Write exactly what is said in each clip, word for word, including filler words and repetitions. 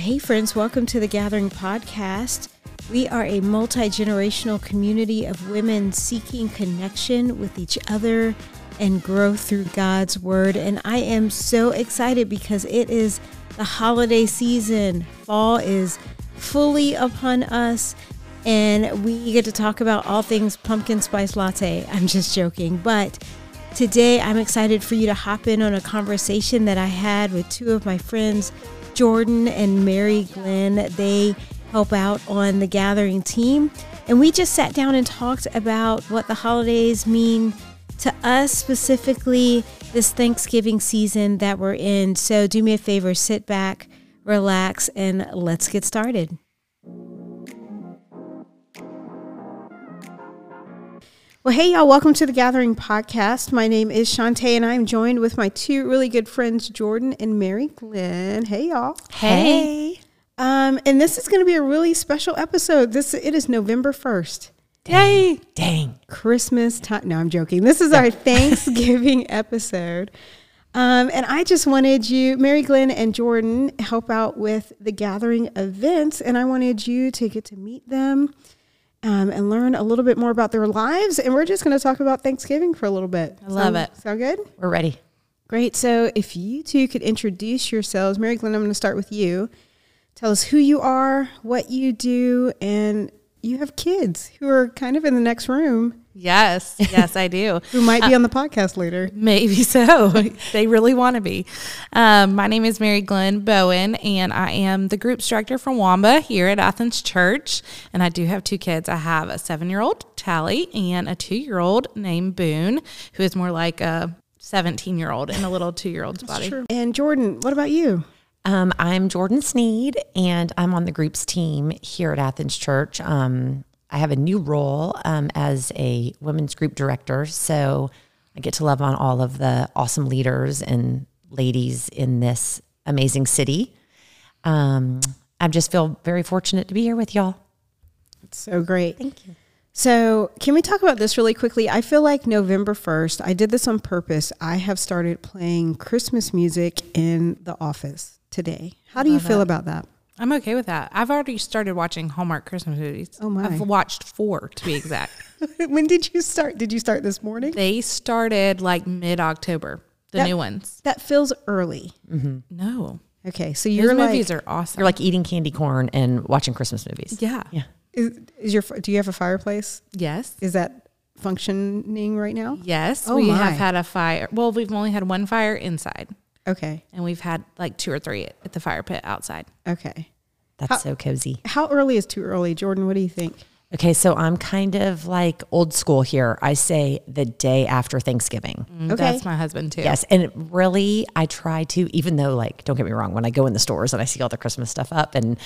Hey friends, welcome to The Gathering Podcast. We are a multi-generational community of women seeking connection with each other and growth through God's Word. And I am so excited because it is the holiday season. Fall is fully upon us and we get to talk about all things pumpkin spice latte. I'm just joking, but today I'm excited for you to hop in on a conversation that I had with two of my friends, Jordan and Mary Glenn. They help out on the Gathering team. And we just sat down and talked about what the holidays mean to us, specifically this Thanksgiving season that we're in. So do me a favor, sit back, relax, and let's get started. Well, hey, y'all, welcome to the Gathering Podcast. My name is Shantae, and I'm joined with my two really good friends, Jordan and Mary Glenn. Hey, y'all. Hey. hey. Um, and this is going to be a really special episode. This It is November first. Dang. Dang. Dang. Christmas time. No, I'm joking. This is our Thanksgiving episode. Um, and I just wanted you, Mary Glenn and Jordan, help out with the Gathering events, and I wanted you to get to meet them. Um, and learn a little bit more about their lives. And we're just going to talk about Thanksgiving for a little bit. I love sound, it. Sound good? We're ready. Great. So if you two could introduce yourselves. Mary Glenn, I'm going to start with you. Tell us who you are, what you do, and you have kids who are kind of in the next room. Yes. Yes, I do. Who might be uh, on the podcast later. Maybe so. They really want to be. Um, my name is Mary Glenn Bowen, and I am the groups director from Wamba here at Athens Church. And I do have two kids. I have a seven-year-old, Tally, and a two-year-old named Boone, who is more like a seventeen-year-old in a little two-year-old's That's body. True. And Jordan, what about you? Um, I'm Jordan Sneed, and I'm on the groups team here at Athens Church. Um, I have a new role um, as a women's group director, so I get to love on all of the awesome leaders and ladies in this amazing city. Um, I just feel very fortunate to be here with y'all. It's so great. Thank you. So can we talk about this really quickly? I feel like November first, I did this on purpose. I have started playing Christmas music in the office today. How do you feel about that? I'm okay with that. I've already started watching Hallmark Christmas movies. Oh my. I've watched four to be exact. When did you start? Did you start this morning? They started like mid-October, the that, new ones. That feels early. Mm-hmm. No. Okay, so your like, movies are awesome. You're like eating candy corn and watching Christmas movies. Yeah. Yeah. Is, is your do you have a fireplace? Yes. Is that functioning right now? Yes. Oh, we my. have had a fire. Well, we've only had one fire inside. Okay. And we've had like two or three at, at the fire pit outside. Okay. That's how, so cozy. How early is too early? Jordan, what do you think? Okay, so I'm kind of like old school here. I say the day after Thanksgiving. Mm, okay. That's my husband too. Yes, and really I try to, even though like, don't get me wrong, when I go in the stores and I see all the Christmas stuff up and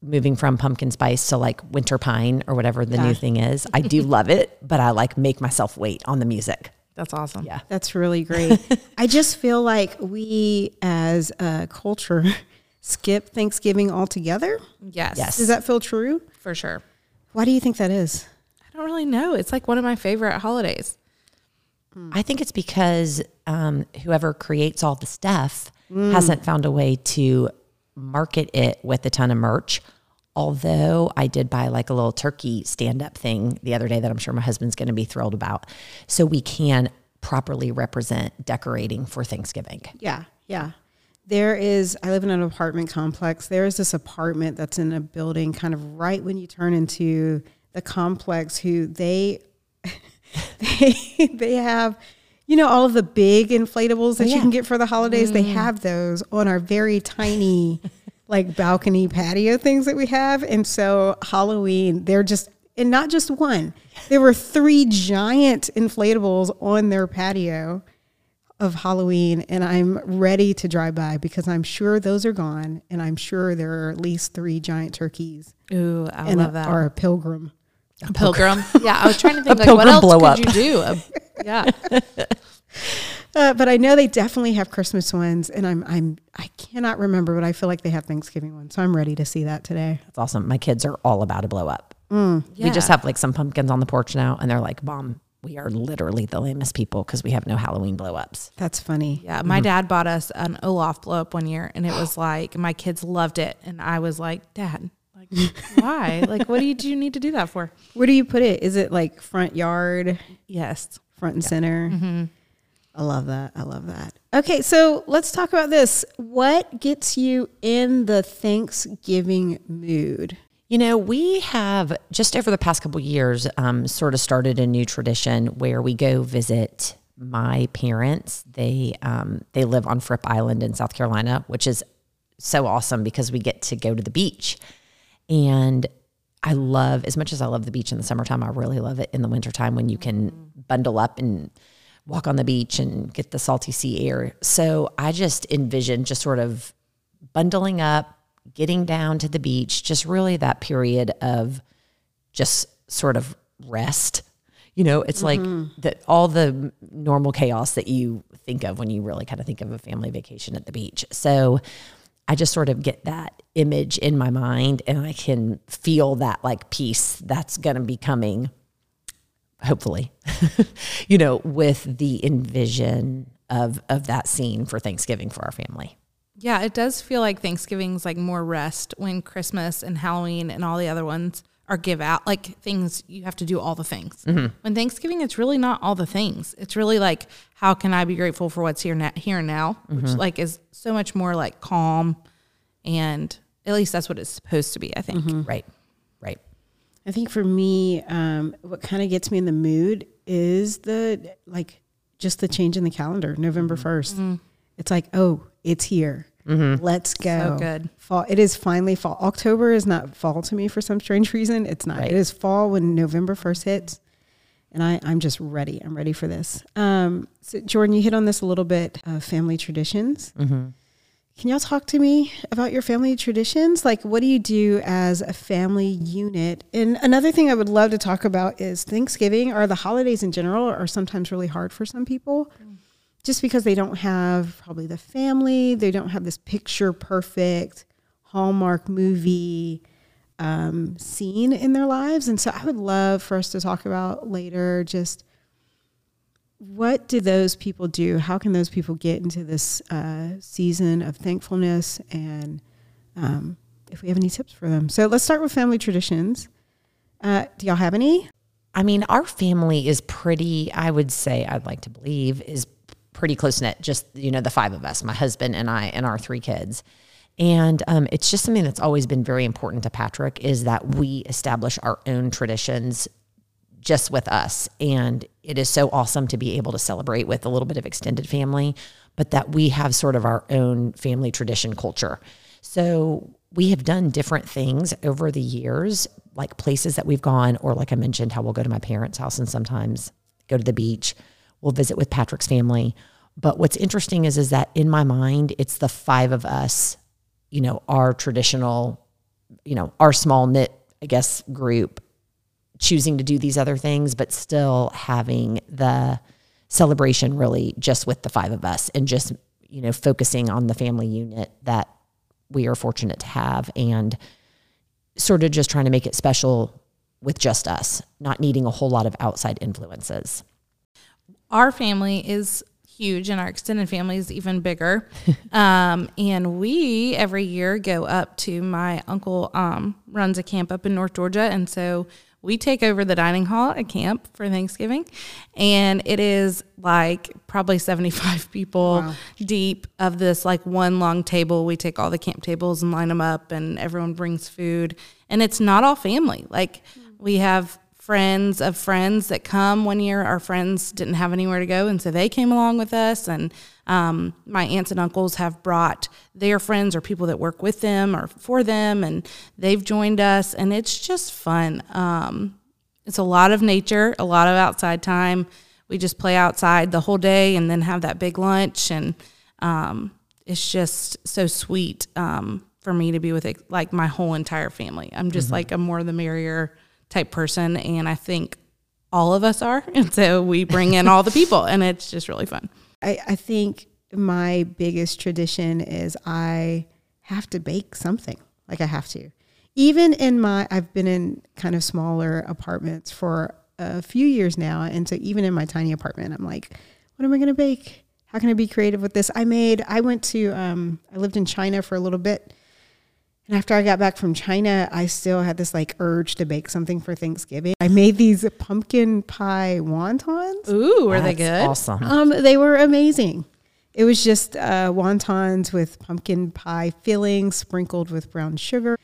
moving from pumpkin spice to like winter pine or whatever the yeah. new thing is, I do love it, but I like make myself wait on the music. That's awesome. Yeah. That's really great. I just feel like we as a culture skip Thanksgiving altogether. Yes. Yes. Does that feel true? For sure. Why do you think that is? I don't really know. It's like one of my favorite holidays. Mm. I think it's because um, whoever creates all the stuff mm. hasn't found a way to market it with a ton of merch. Although I did buy like a little turkey stand-up thing the other day that I'm sure my husband's going to be thrilled about. So we can properly represent decorating for Thanksgiving. Yeah, yeah. There is, I live in an apartment complex. There is this apartment that's in a building kind of right when you turn into the complex who they, they, they have, you know, all of the big inflatables that oh, yeah. you can get for the holidays. Mm. They have those on our very tiny like balcony patio things that we have. And so Halloween, they're just, and not just one, there were three giant inflatables on their patio of Halloween. And I'm ready to drive by because I'm sure those are gone. And I'm sure there are at least three giant turkeys. Ooh, I and love a, that. Or a pilgrim. A pilgrim. Yeah. I was trying to think like what else could up. you do? A, yeah. Uh, but I know they definitely have Christmas ones, and I'm I'm I cannot remember, but I feel like they have Thanksgiving ones, so I'm ready to see that today. That's awesome. My kids are all about to blow up. Mm, yeah. We just have like some pumpkins on the porch now, and they're like, "Mom, we are literally the lamest people because we have no Halloween blow-ups. That's funny. Yeah. My mm-hmm. dad bought us an Olaf blow-up one year, and it was like, my kids loved it. And I was like, Dad, like, why? Like, what did you need to do that for? Where do you put it? Is it like front yard? Yes. Front and yeah. center? Mm-hmm. I love that. I love that. Okay. So let's talk about this. What gets you in the Thanksgiving mood? You know, we have just over the past couple of years um, sort of started a new tradition where we go visit my parents. They um, they live on Fripp Island in South Carolina, which is so awesome because we get to go to the beach. And I love, as much as I love the beach in the summertime, I really love it in the wintertime when you can bundle up and walk on the beach and get the salty sea air. So I just envision just sort of bundling up, getting down to the beach, just really that period of just sort of rest. You know, it's mm-hmm. like that all the normal chaos that you think of when you really kind of think of a family vacation at the beach. So I just sort of get that image in my mind, and I can feel that like peace that's going to be coming, hopefully, you know, with the envision of, of that scene for Thanksgiving for our family. Yeah, it does feel like Thanksgiving's like more rest when Christmas and Halloween and all the other ones are give out. Like things, you have to do all the things. Mm-hmm. When Thanksgiving, it's really not all the things. It's really like, how can I be grateful for what's here, na- here and now? Mm-hmm. Which like is so much more like calm, and at least that's what it's supposed to be, I think. Mm-hmm. Right, right. I think for me, um, what kind of gets me in the mood is the like just the change in the calendar, November first. Mm-hmm. It's like, oh, it's here. Mm-hmm. Let's go. So good. Fall. It is finally fall. October is not fall to me for some strange reason. It's not. Right. It is fall when November first hits. And I, I'm just ready. I'm ready for this. Um, so Jordan, you hit on this a little bit, uh, family traditions. Mm-hmm. Can y'all talk to me about your family traditions? Like, what do you do as a family unit? And another thing I would love to talk about is Thanksgiving, or the holidays in general, are sometimes really hard for some people. Mm. Just because they don't have probably the family, they don't have this picture perfect Hallmark movie um, scene in their lives. And so I would love for us to talk about later, just what do those people do? How can those people get into this uh, season of thankfulness? And um, if we have any tips for them. So let's start with family traditions. Uh, do y'all have any? I mean, our family is pretty, I would say, I'd like to believe is pretty close knit, just, you know, the five of us, my husband and I and our three kids. And um, it's just something that's always been very important to Patrick, is that we establish our own traditions just with us. And it is so awesome to be able to celebrate with a little bit of extended family, but that we have sort of our own family tradition culture. So we have done different things over the years, like places that we've gone, or like I mentioned, how we'll go to my parents' house and sometimes go to the beach. We'll visit with Patrick's family. But what's interesting is, is that in my mind, it's the five of us, you know, our traditional, you know, our small knit, I guess, group, choosing to do these other things, but still having the celebration really just with the five of us, and just, you know, focusing on the family unit that we are fortunate to have, and sort of just trying to make it special with just us, not needing a whole lot of outside influences. Our family is huge, and our extended family is even bigger. Um, and we, every year, go up to my uncle um, runs a camp up in North Georgia. And so we take over the dining hall at camp for Thanksgiving. And it is like probably seventy-five people wow. deep of this like one long table. We take all the camp tables and line them up, and everyone brings food. And it's not all family. Like we have friends of friends that come. One year our friends didn't have anywhere to go, and so they came along with us. And um, my aunts and uncles have brought their friends or people that work with them or for them, and they've joined us, and it's just fun. Um, it's a lot of nature, a lot of outside time. We just play outside the whole day and then have that big lunch, and um, it's just so sweet um, for me to be with it, like my whole entire family. I'm just mm-hmm. like a more the merrier type person, and I think all of us are, and so we bring in all the people, and it's just really fun. I, I think my biggest tradition is I have to bake something. Like I have to. Even in my, I've been in kind of smaller apartments for a few years now. And so even in my tiny apartment, I'm like, what am I going to bake? How can I be creative with this? I made, I went to, um, I lived in China for a little bit. And after I got back from China, I still had this like urge to bake something for Thanksgiving. I made these pumpkin pie wontons. Ooh, were they good? Awesome. Um, they were amazing. It was just uh, wontons with pumpkin pie filling sprinkled with brown sugar.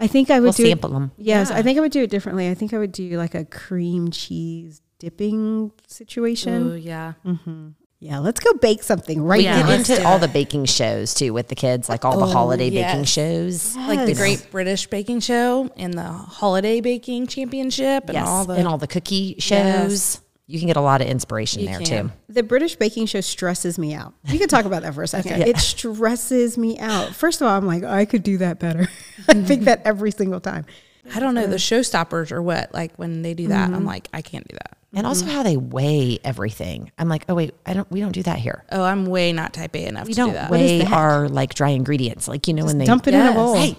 I think I would we'll do sample it, them. Yes, yeah. I think I would do it differently. I think I would do like a cream cheese dipping situation. Ooh, yeah. Mm-hmm. Yeah, let's go bake something right yeah. now. Get into all the baking shows, too, with the kids, like all oh, the holiday yes. baking shows. Yes. Like the Great British Baking Show and the Holiday Baking Championship and yes. all the... and all the cookie shows. Yes. You can get a lot of inspiration you there, can. too. The British Baking Show stresses me out. We could talk about that for a second. Okay. It stresses me out. First of all, I'm like, oh, I could do that better. I think that every single time. I don't know. The showstoppers are what? Like when they do that, mm-hmm. I'm like, I can't do that. And also how they weigh everything. I'm like, oh, wait, I don't. we don't do that here. Oh, I'm way not type A enough we to do that. We don't weigh our, like, dry ingredients. Like, you know, just when they dump it yes. in a bowl. Hey.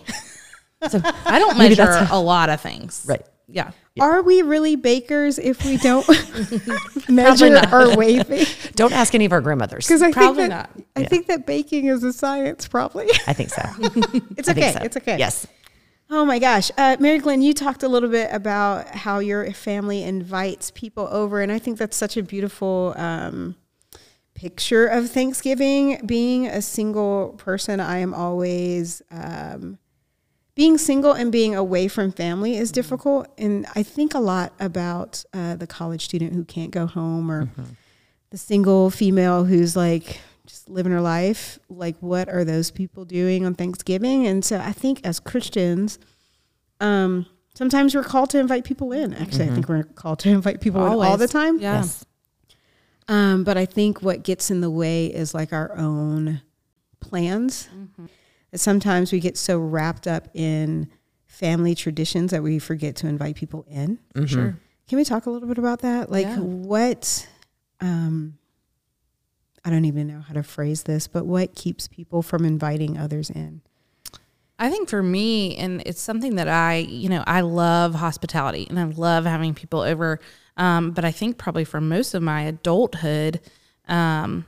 So I don't measure a lot of things. Right. Yeah. yeah. Are we really bakers if we don't measure our weigh things? Don't ask any of our grandmothers. I probably think that, not. I yeah. think that baking is a science, probably. I think so. It's okay. So. It's okay. Yes. Oh, my gosh. Uh, Mary Glenn, you talked a little bit about how your family invites people over, and I think that's such a beautiful um, picture of Thanksgiving. Being a single person, I am always um, being single and being away from family is mm-hmm. difficult, and I think a lot about uh, the college student who can't go home or mm-hmm. the single female who's like – just living her life. Like, what are those people doing on Thanksgiving? And so I think as Christians, um, sometimes we're called to invite people in. Actually, mm-hmm. I think we're called to invite people Always. in all the time. Yeah. Yes. Um, but I think what gets in the way is like our own plans. Mm-hmm. And sometimes we get so wrapped up in family traditions that we forget to invite people in. Mm-hmm. Sure. Can we talk a little bit about that? Like yeah. what, um, I don't even know how to phrase this, but what keeps people from inviting others in? I think for me, and it's something that I, you know, I love hospitality and I love having people over. Um, but I think probably for most of my adulthood, um,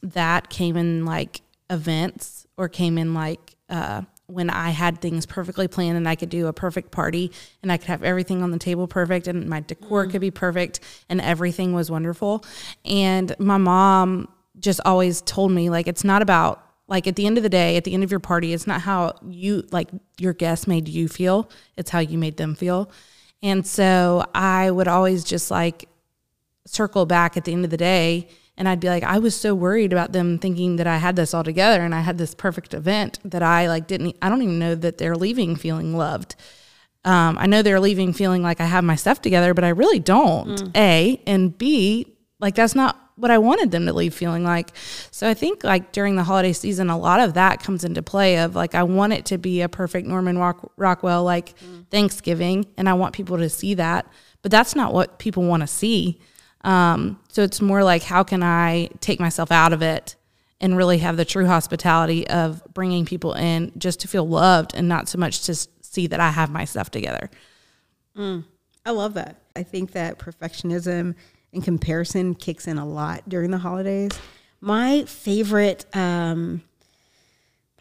that came in like events or came in like uh, when I had things perfectly planned and I could do a perfect party and I could have everything on the table perfect and my decor mm-hmm. could be perfect and everything was wonderful. And my mom just always told me, like, it's not about, like, at the end of the day, at the end of your party, it's not how you, like, your guests made you feel. It's how you made them feel. And so I would always just, like, circle back at the end of the day, and I'd be like, I was so worried about them thinking that I had this all together and I had this perfect event that I, like, didn't, I don't even know that they're leaving feeling loved. Um, I know they're leaving feeling like I have my stuff together, but I really don't, mm. A, and B, like, that's not what I wanted them to leave feeling like. So I think like during the holiday season, a lot of that comes into play of like, I want it to be a perfect Norman Rock- Rockwell, like mm. Thanksgiving. And I want people to see that, but that's not what people want to see. Um, so it's more like, how can I take myself out of it and really have the true hospitality of bringing people in just to feel loved and not so much to see that I have my stuff together. Mm. I love that. I think that perfectionism and comparison kicks in a lot during the holidays. My favorite, um,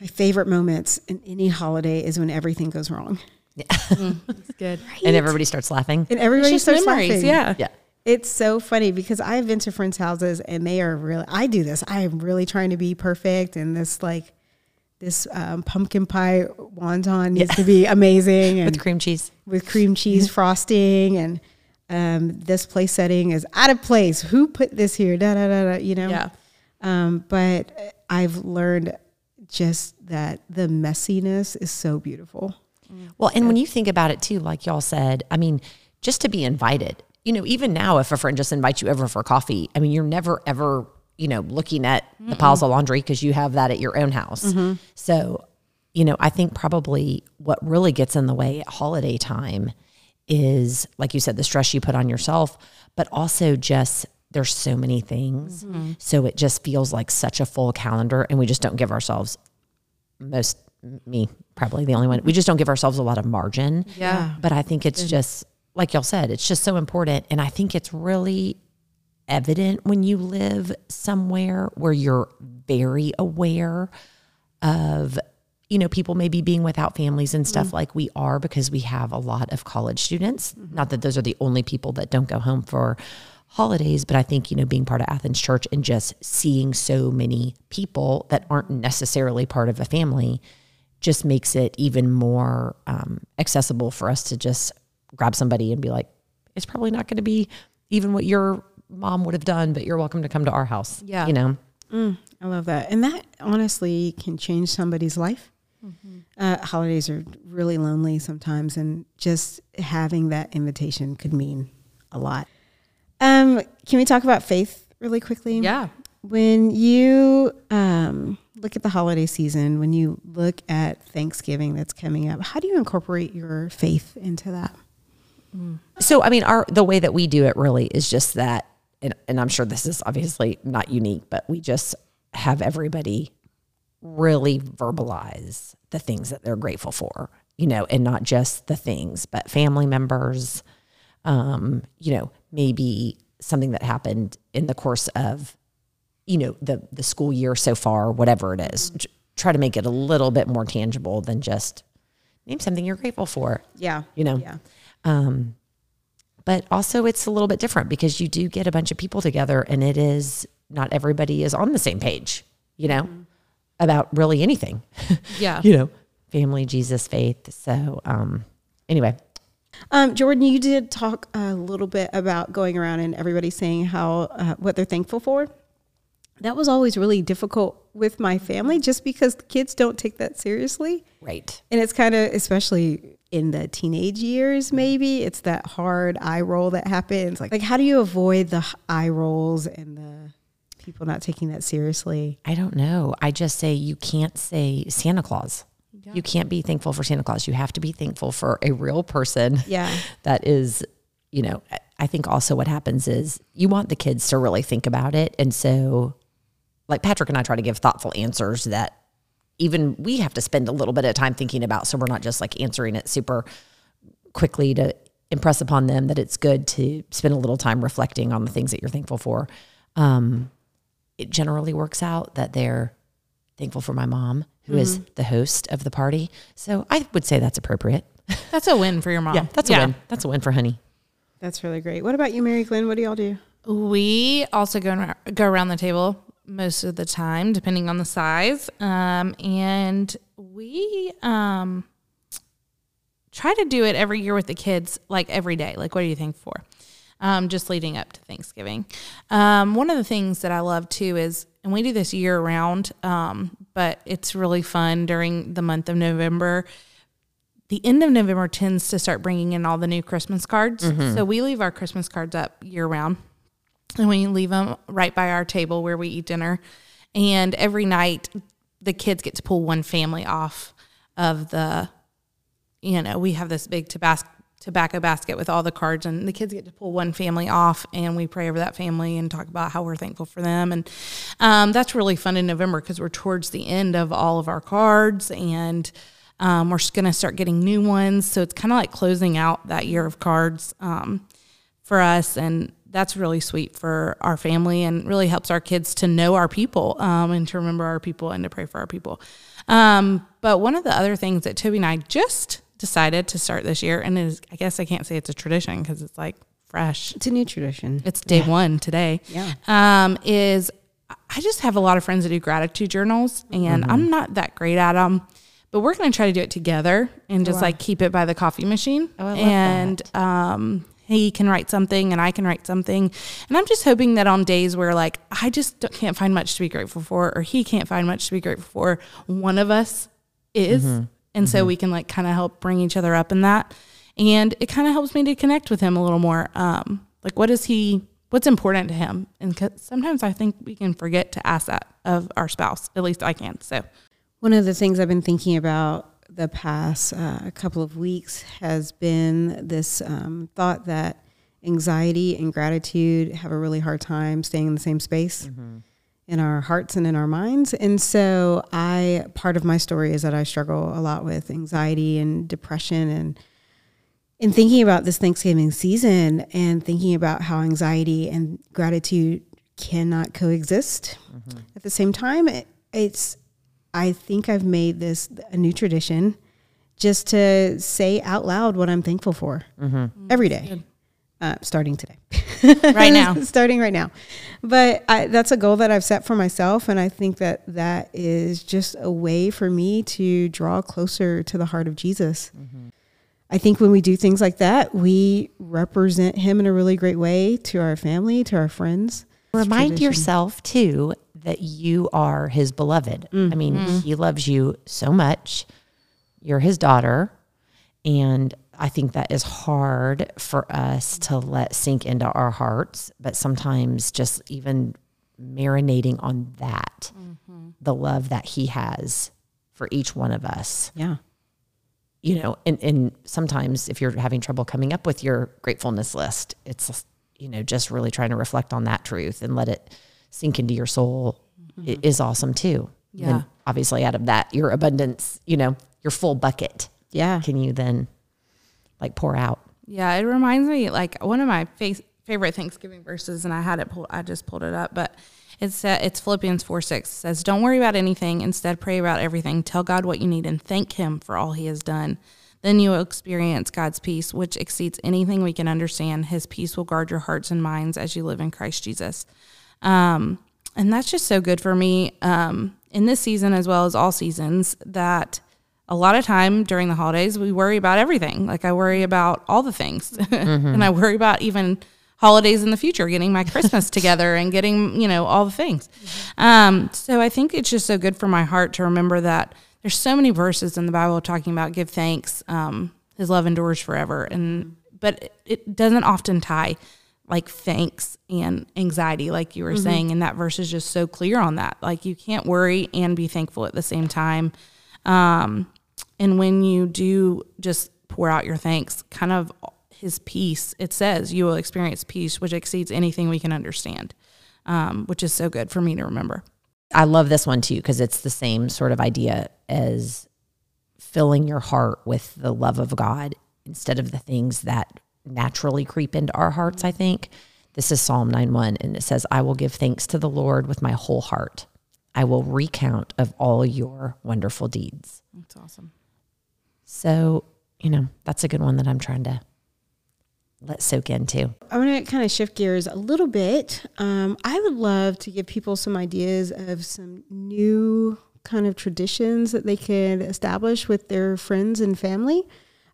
my favorite moments in any holiday is when everything goes wrong. Yeah, mm, that's good. Right? And everybody starts laughing. And everybody starts memories, laughing. Yeah, yeah. It's so funny because I've been to friends' houses and they are really. I do this. I am really trying to be perfect, and this like this um, pumpkin pie wonton needs yeah. to be amazing and with cream cheese, with cream cheese frosting and. Um, this place setting is out of place. Who put this here? Da, da, da, da, you know? Yeah. Um, but I've learned just that the messiness is so beautiful. Well, and yeah. when you think about it too, like y'all said, I mean, just to be invited, you know, even now, if a friend just invites you over for coffee, I mean, you're never, ever, you know, looking at Mm-mm. the piles of laundry because you have that at your own house. Mm-hmm. So, you know, I think probably what really gets in the way at holiday time is, like you said, the stress you put on yourself, but also just there's so many things. Mm-hmm. So it just feels like such a full calendar, and we just don't give ourselves most, me probably the only one, we just don't give ourselves a lot of margin. Yeah. But I think it's just like y'all said, it's just so important. And I think it's really evident when you live somewhere where you're very aware of, you know, people maybe being without families and stuff mm-hmm. like we are, because we have a lot of college students. Mm-hmm. Not that those are the only people that don't go home for holidays, but I think, you know, being part of Athens Church and just seeing so many people that aren't necessarily part of a family just makes it even more um, accessible for us to just grab somebody and be like, it's probably not going to be even what your mom would have done, but you're welcome to come to our house. Yeah. You know? Mm, I love that. And that honestly can change somebody's life. Mm-hmm. Uh, holidays are really lonely sometimes, and just having that invitation could mean a lot. Um, can we talk about faith really quickly? Yeah. When you um, look at the holiday season, when you look at Thanksgiving that's coming up, how do you incorporate your faith into that? Mm. So, I mean, our the way that we do it really is just that, and, and I'm sure this is obviously not unique, but we just have everybody really verbalize the things that they're grateful for, you know, and not just the things, but family members, um, you know, maybe something that happened in the course of, you know, the, the school year so far, whatever it is. Mm-hmm. Try to make it a little bit more tangible than just name something you're grateful for. Yeah. You know? Yeah. Um, but also it's a little bit different because you do get a bunch of people together, and it is not everybody is on the same page, you know, mm-hmm. about really anything. Yeah. You know, family, Jesus, faith. So, um, anyway, Um, Jordan, you did talk a little bit about going around and everybody saying how, uh, what they're thankful for. That was always really difficult with my family just because the kids don't take that seriously. Right. And it's kind of, especially in the teenage years, maybe it's that hard eye roll that happens. Like, like how do you avoid the eye rolls and the people not taking that seriously? I don't know. I just say, you can't say Santa Claus. Yeah. You can't be thankful for Santa Claus. You have to be thankful for a real person. Yeah. That is, you know, I think also what happens is you want the kids to really think about it. And so like Patrick and I try to give thoughtful answers that even we have to spend a little bit of time thinking about. So we're not just like answering it super quickly to impress upon them that it's good to spend a little time reflecting on the things that you're thankful for. Um, it generally works out that they're thankful for my mom, who mm-hmm. is the host of the party. So I would say that's appropriate. That's a win for your mom. Yeah, that's yeah. a win. That's a win for honey. That's really great. What about you, Mary Glenn? What do y'all do? We also go, go around the table most of the time, depending on the size. Um, and we um, try to do it every year with the kids, like every day. Like, what are you thankful for? Um, just leading up to Thanksgiving. Um, one of the things that I love, too, is, and we do this year round, um, but it's really fun during the month of November. The end of November tends to start bringing in all the new Christmas cards. Mm-hmm. So we leave our Christmas cards up year round, and we leave them right by our table where we eat dinner. And every night the kids get to pull one family off of the, you know, we have this big tabas- tobacco basket with all the cards, and the kids get to pull one family off, and we pray over that family and talk about how we're thankful for them. And um, that's really fun in November because we're towards the end of all of our cards, and um, we're going to start getting new ones. So it's kind of like closing out that year of cards um, for us. And that's really sweet for our family and really helps our kids to know our people um, and to remember our people and to pray for our people. Um, but one of the other things that Toby and I just decided to start this year, and it is, I guess I can't say it's a tradition because it's like fresh. It's a new tradition. It's day yeah. one today. Yeah. Um, is I just have a lot of friends that do gratitude journals, and mm-hmm. I'm not that great at them, but we're going to try to do it together and just oh, wow. like keep it by the coffee machine. Oh, I love and, that. um, he can write something and I can write something. And I'm just hoping that on days where like, I just can't find much to be grateful for, or he can't find much to be grateful for, one of us is, mm-hmm. And mm-hmm. so we can like kind of help bring each other up in that. And it kind of helps me to connect with him a little more. Um, like what is he, what's important to him? And sometimes I think we can forget to ask that of our spouse, at least I can. So one of the things I've been thinking about the past uh, couple of weeks has been this um, thought that anxiety and gratitude have a really hard time staying in the same space. Mm-hmm. In our hearts and in our minds. And so I, part of my story is that I struggle a lot with anxiety and depression and in thinking about this Thanksgiving season and thinking about how anxiety and gratitude cannot coexist mm-hmm. at the same time, it, it's, I think I've made this a new tradition just to say out loud what I'm thankful for mm-hmm. every day, uh, starting today. Right now. Starting right now. But I, that's a goal that I've set for myself, and I think that that is just a way for me to draw closer to the heart of Jesus. Mm-hmm. I think when we do things like that, we represent him in a really great way to our family, to our friends. Remind yourself, too, that you are his beloved. Mm-hmm. I mean, mm-hmm. he loves you so much. You're his daughter. And I think that is hard for us to let sink into our hearts, but sometimes just even marinating on that, mm-hmm. the love that he has for each one of us. Yeah. You know, and, and sometimes if you're having trouble coming up with your gratefulness list, it's, you know, just really trying to reflect on that truth and let it sink into your soul mm-hmm. is awesome too. Yeah. And obviously out of that, your abundance, you know, your full bucket. Yeah. Can you then like pour out. Yeah, it reminds me, like, one of my face, favorite Thanksgiving verses, and I had it pulled, I just pulled it up, but it's, uh, it's Philippians four six says, "Don't worry about anything. Instead, pray about everything. Tell God what you need and thank him for all he has done. Then you will experience God's peace, which exceeds anything we can understand. His peace will guard your hearts and minds as you live in Christ Jesus." Um, and that's just so good for me um, in this season as well as all seasons, that a lot of time during the holidays, we worry about everything. Like, I worry about all the things. Mm-hmm. And I worry about even holidays in the future, getting my Christmas together and getting, you know, all the things. Mm-hmm. Um, so I think it's just so good for my heart to remember that there's so many verses in the Bible talking about give thanks, um, his love endures forever. And but it, it doesn't often tie like thanks and anxiety, like you were mm-hmm. saying. And that verse is just so clear on that. Like, you can't worry and be thankful at the same time. Um, And when you do just pour out your thanks, kind of his peace, it says you will experience peace, which exceeds anything we can understand, um, which is so good for me to remember. I love this one too, because it's the same sort of idea as filling your heart with the love of God instead of the things that naturally creep into our hearts, I think. This is Psalm nine one, and it says, "I will give thanks to the Lord with my whole heart. I will recount of all your wonderful deeds." That's awesome. So, you know, that's a good one that I'm trying to let soak into. I want to kind of shift gears a little bit. Um, I would love to give people some ideas of some new kind of traditions that they could establish with their friends and family.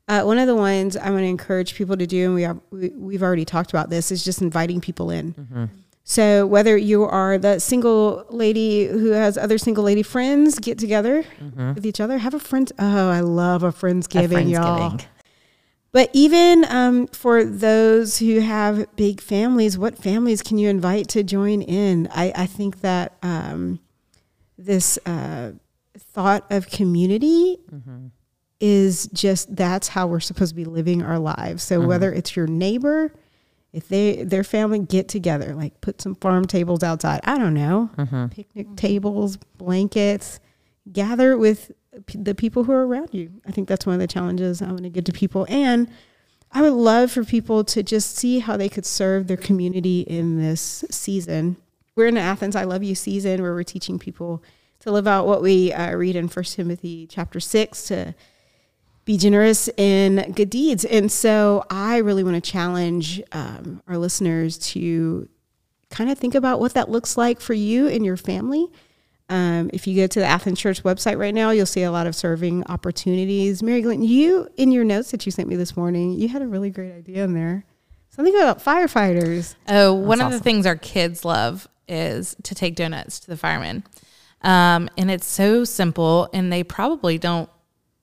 Uh, one of the ones I want to encourage people to do, and we are, we, we've already talked about this, is just inviting people in. Mm-hmm. So whether you are the single lady who has other single lady friends, get together mm-hmm. with each other, have a friend. Oh, I love a Friendsgiving, y'all. But even um, for those who have big families, what families can you invite to join in? I, I think that um, this uh, thought of community mm-hmm. is just, that's how we're supposed to be living our lives. So mm-hmm. whether it's your neighbor, if they, their family, get together, like put some farm tables outside, I don't know, mm-hmm. picnic tables, blankets, gather with p- the people who are around you. I think that's one of the challenges I want to give to people. And I would love for people to just see how they could serve their community in this season. We're in the Athens I Love You season, where we're teaching people to live out what we uh, read in First Timothy chapter six, to be generous in good deeds. And so I really want to challenge um, our listeners to kind of think about what that looks like for you and your family. Um, if you go to the Athens Church website right now, you'll see a lot of serving opportunities. Mary Glenn, you, in your notes that you sent me this morning, you had a really great idea in there. Something about firefighters. Oh, one That's of awesome. The things our kids love is to take donuts to the firemen. Um, and it's so simple, and they probably don't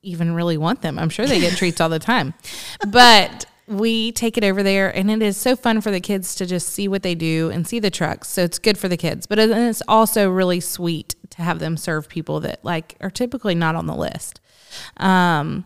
even really want them. I'm sure they get treats all the time, but we take it over there, and it is so fun for the kids to just see what they do and see the trucks. So it's good for the kids, but it's also really sweet to have them serve people that, like, are typically not on the list. Um,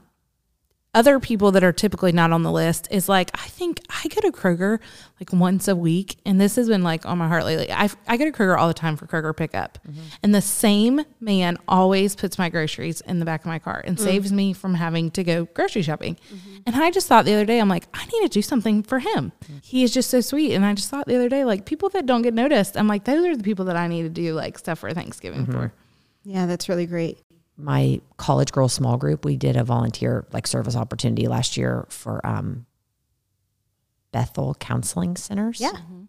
other people that are typically not on the list is like, I think I go to Kroger like once a week. And this has been like on my heart lately. I I go to Kroger all the time for Kroger pickup. Mm-hmm. And the same man always puts my groceries in the back of my car and mm-hmm. saves me from having to go grocery shopping. Mm-hmm. And I just thought the other day, I'm like, I need to do something for him. Mm-hmm. He is just so sweet. And I just thought the other day, like people that don't get noticed, I'm like, those are the people that I need to do like stuff for Thanksgiving mm-hmm. for. Yeah, that's really great. My college girl small group, we did a volunteer like service opportunity last year for um, Bethel Counseling Centers. Yeah. Mm-hmm.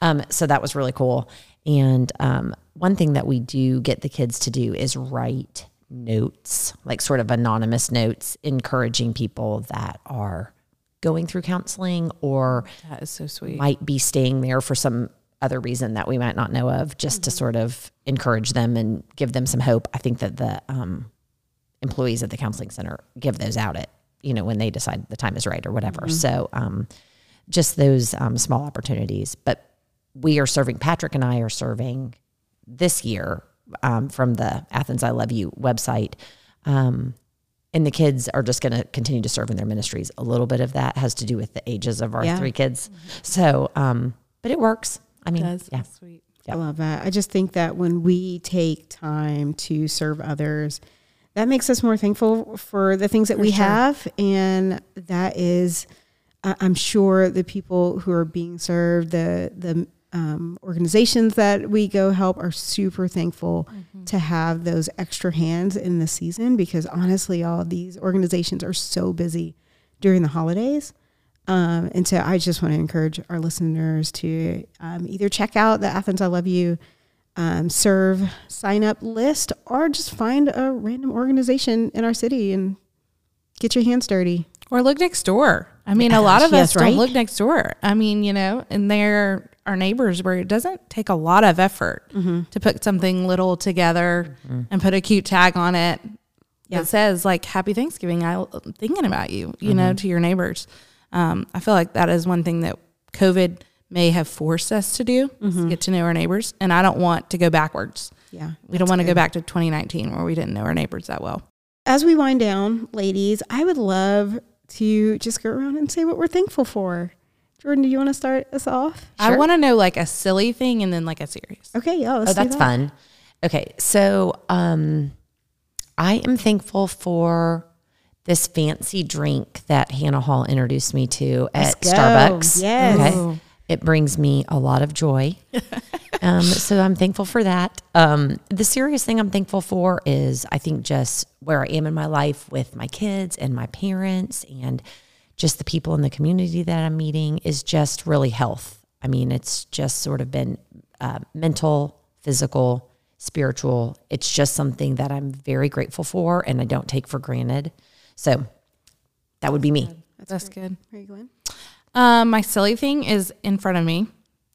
Um, so that was really cool. And um, one thing that we do get the kids to do is write notes, like sort of anonymous notes, encouraging people that are going through counseling or that is so sweet. Might be staying there for some other reason that we might not know of, just mm-hmm. to sort of encourage them and give them some hope. I think that the um, employees at the counseling center give those out at, you know, when they decide the time is right or whatever. Mm-hmm. So um, just those um, small opportunities. But we are serving, Patrick and I are serving this year um, from the Athens I Love You website. Um, and the kids are just going to continue to serve in their ministries. A little bit of that has to do with the ages of our yeah. three kids. Mm-hmm. So, um, but it works. I mean, that's yeah. sweet. Yeah. I love that. I just think that when we take time to serve others, that makes us more thankful for the things that for we sure. have. And that is, uh, I'm sure the people who are being served, the, the um, organizations that we go help are super thankful mm-hmm. to have those extra hands in the season, because honestly, all of these organizations are so busy during the holidays. Um, and so I just want to encourage our listeners to um, either check out the Athens I Love You um, serve sign up list, or just find a random organization in our city and get your hands dirty. Or look next door. I mean, a lot of yes, us right? don't look next door. I mean, you know, and they're our neighbors where it doesn't take a lot of effort mm-hmm. to put something little together mm-hmm. and put a cute tag on it yeah. that says like, Happy Thanksgiving, I'm thinking about you, you mm-hmm. know, to your neighbors. Um, I feel like that is one thing that COVID may have forced us to do, mm-hmm. to get to know our neighbors. And I don't want to go backwards. Yeah. We don't want to go back to twenty nineteen where we didn't know our neighbors that well. As we wind down, ladies, I would love to just go around and say what we're thankful for. Jordan, do you want to start us off? Sure. I want to know like a silly thing and then like a serious. Okay. Yeah, let's oh, that's that. fun. Okay. So um, I am thankful for this fancy drink that Hannah Hall introduced me to at Starbucks. Yes. Okay. It brings me a lot of joy. um, so I'm thankful for that. Um, the serious thing I'm thankful for is I think just where I am in my life with my kids and my parents and just the people in the community that I'm meeting is just really health. I mean, it's just sort of been uh, mental, physical, spiritual. It's just something that I'm very grateful for and I don't take for granted. So that would be me. That's, That's good. Mary Glenn? Um, my silly thing is in front of me.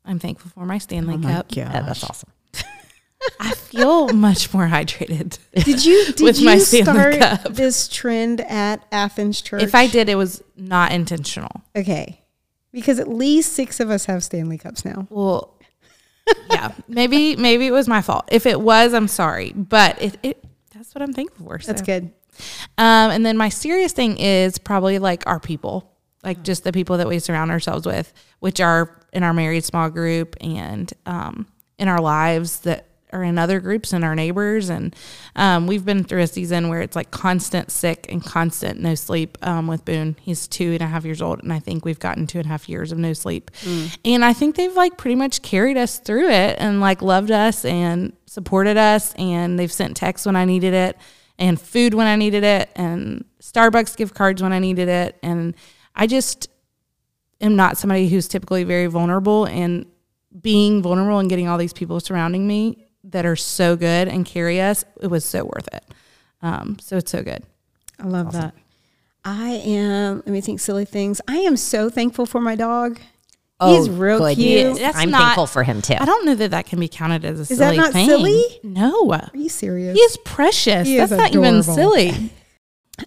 I'm thankful for my Stanley oh Cup. My oh, that's awesome. I feel much more hydrated. Did you did with you my Stanley start Cup. This trend at Athens Church? If I did, it was not intentional. Okay. Because at least six of us have Stanley Cups now. Well, yeah. Maybe maybe it was my fault. If it was, I'm sorry. But it, it that's what I'm thankful for. That's so. Good. Um, and then my serious thing is probably like our people, like just the people that we surround ourselves with, which are in our married small group and um, in our lives that are in other groups and our neighbors. And um, we've been through a season where it's like constant sick and constant no sleep um, with Boone. He's two and a half years old. And I think we've gotten two and a half years of no sleep. Mm. And I think they've like pretty much carried us through it and like loved us and supported us. And they've sent texts when I needed it. And food when I needed it, and Starbucks gift cards when I needed it. And I just am not somebody who's typically very vulnerable, and being vulnerable and getting all these people surrounding me that are so good and carry us, it was so worth it. Um, so it's so good. I love awesome. that. I am, let me think silly things. I am so thankful for my dog. Oh, he's real good. cute. That's I'm not, thankful for him too. I don't know that that can be counted as a silly thing. Is that not thing. silly? No. Are you serious? He is precious. He That's is not even silly.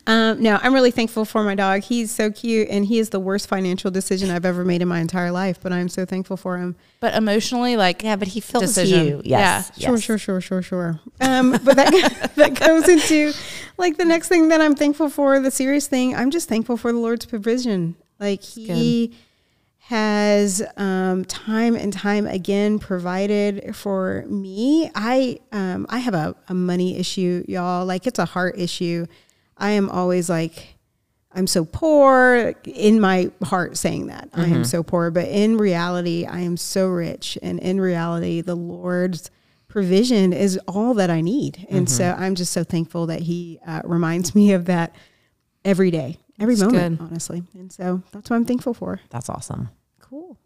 um, no, I'm really thankful for my dog. He's so cute, and he is the worst financial decision I've ever made in my entire life. But I'm so thankful for him. But emotionally, like yeah, but he feels decision. you. Yes. Yeah. Yes. Sure, sure, sure, sure, sure. Um, but that that goes into like the next thing that I'm thankful for, the serious thing, I'm just thankful for the Lord's provision. Like he Good. has um, time and time again provided for me. I um, I have a, a money issue, y'all. Like it's a heart issue. I am always like, I'm so poor in my heart saying that. Mm-hmm. I am so poor. But in reality, I am so rich. And in reality, the Lord's provision is all that I need. And mm-hmm. so I'm just so thankful that he uh, reminds me of that every day, every that's moment, good. honestly. And so that's what I'm thankful for. That's awesome. Cool.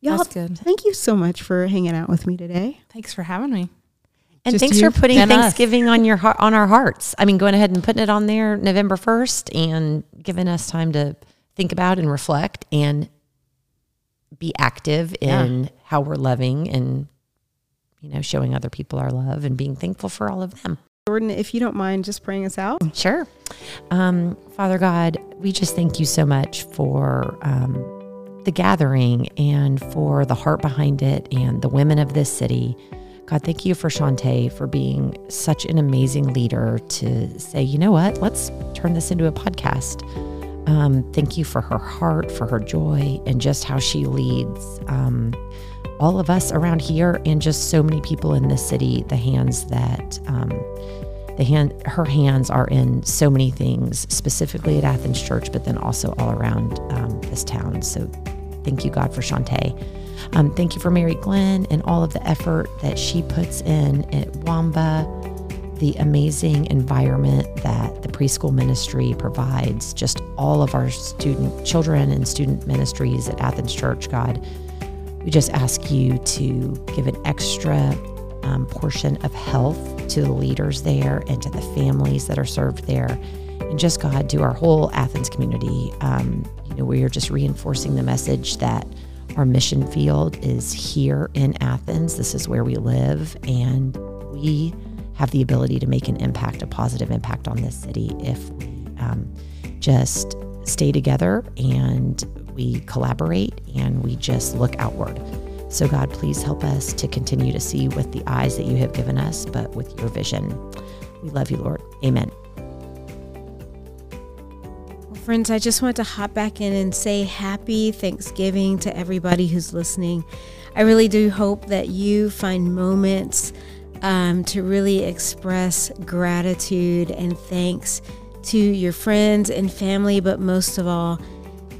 Y'all, that's good. Thank you so much for hanging out with me today. Thanks for having me. And just thanks for putting Thanksgiving us. on your on our hearts. I mean, going ahead and putting it on there November first and giving us time to think about and reflect and be active in yeah. how we're loving and, you know, showing other people our love and being thankful for all of them. Jordan, if you don't mind just praying us out. Sure. Um, Father God, we just thank you so much for um, the gathering and for the heart behind it and the women of this city. God, thank you for Shantae for being such an amazing leader to say, you know what, let's turn this into a podcast. Um, thank you for her heart, for her joy, and just how she leads um, all of us around here and just so many people in this city. The hands that um, the hand, her hands are in so many things, specifically at Athens Church, but then also all around um, this town. So thank you, God, for Shantae. Um, thank you for Mary Glenn and all of the effort that she puts in at Wamba, the amazing environment that the preschool ministry provides, just all of our student children and student ministries at Athens Church. God, we just ask you to give an extra um, portion of health to the leaders there and to the families that are served there. And just, God, to our whole Athens community, um, you know, we are just reinforcing the message that our mission field is here in Athens. This is where we live, and we have the ability to make an impact, a positive impact on this city if we um, just stay together and we collaborate and we just look outward. So God, please help us to continue to see with the eyes that you have given us, but with your vision. We love you, Lord. Amen. Friends, I just want to hop back in and say happy Thanksgiving to everybody who's listening. I really do hope that you find moments um, to really express gratitude and thanks to your friends and family, but most of all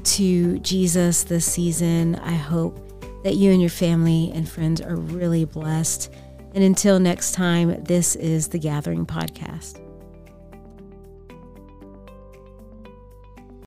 to Jesus this season. I hope that you and your family and friends are really blessed. And until next time, this is The Gathering Podcast.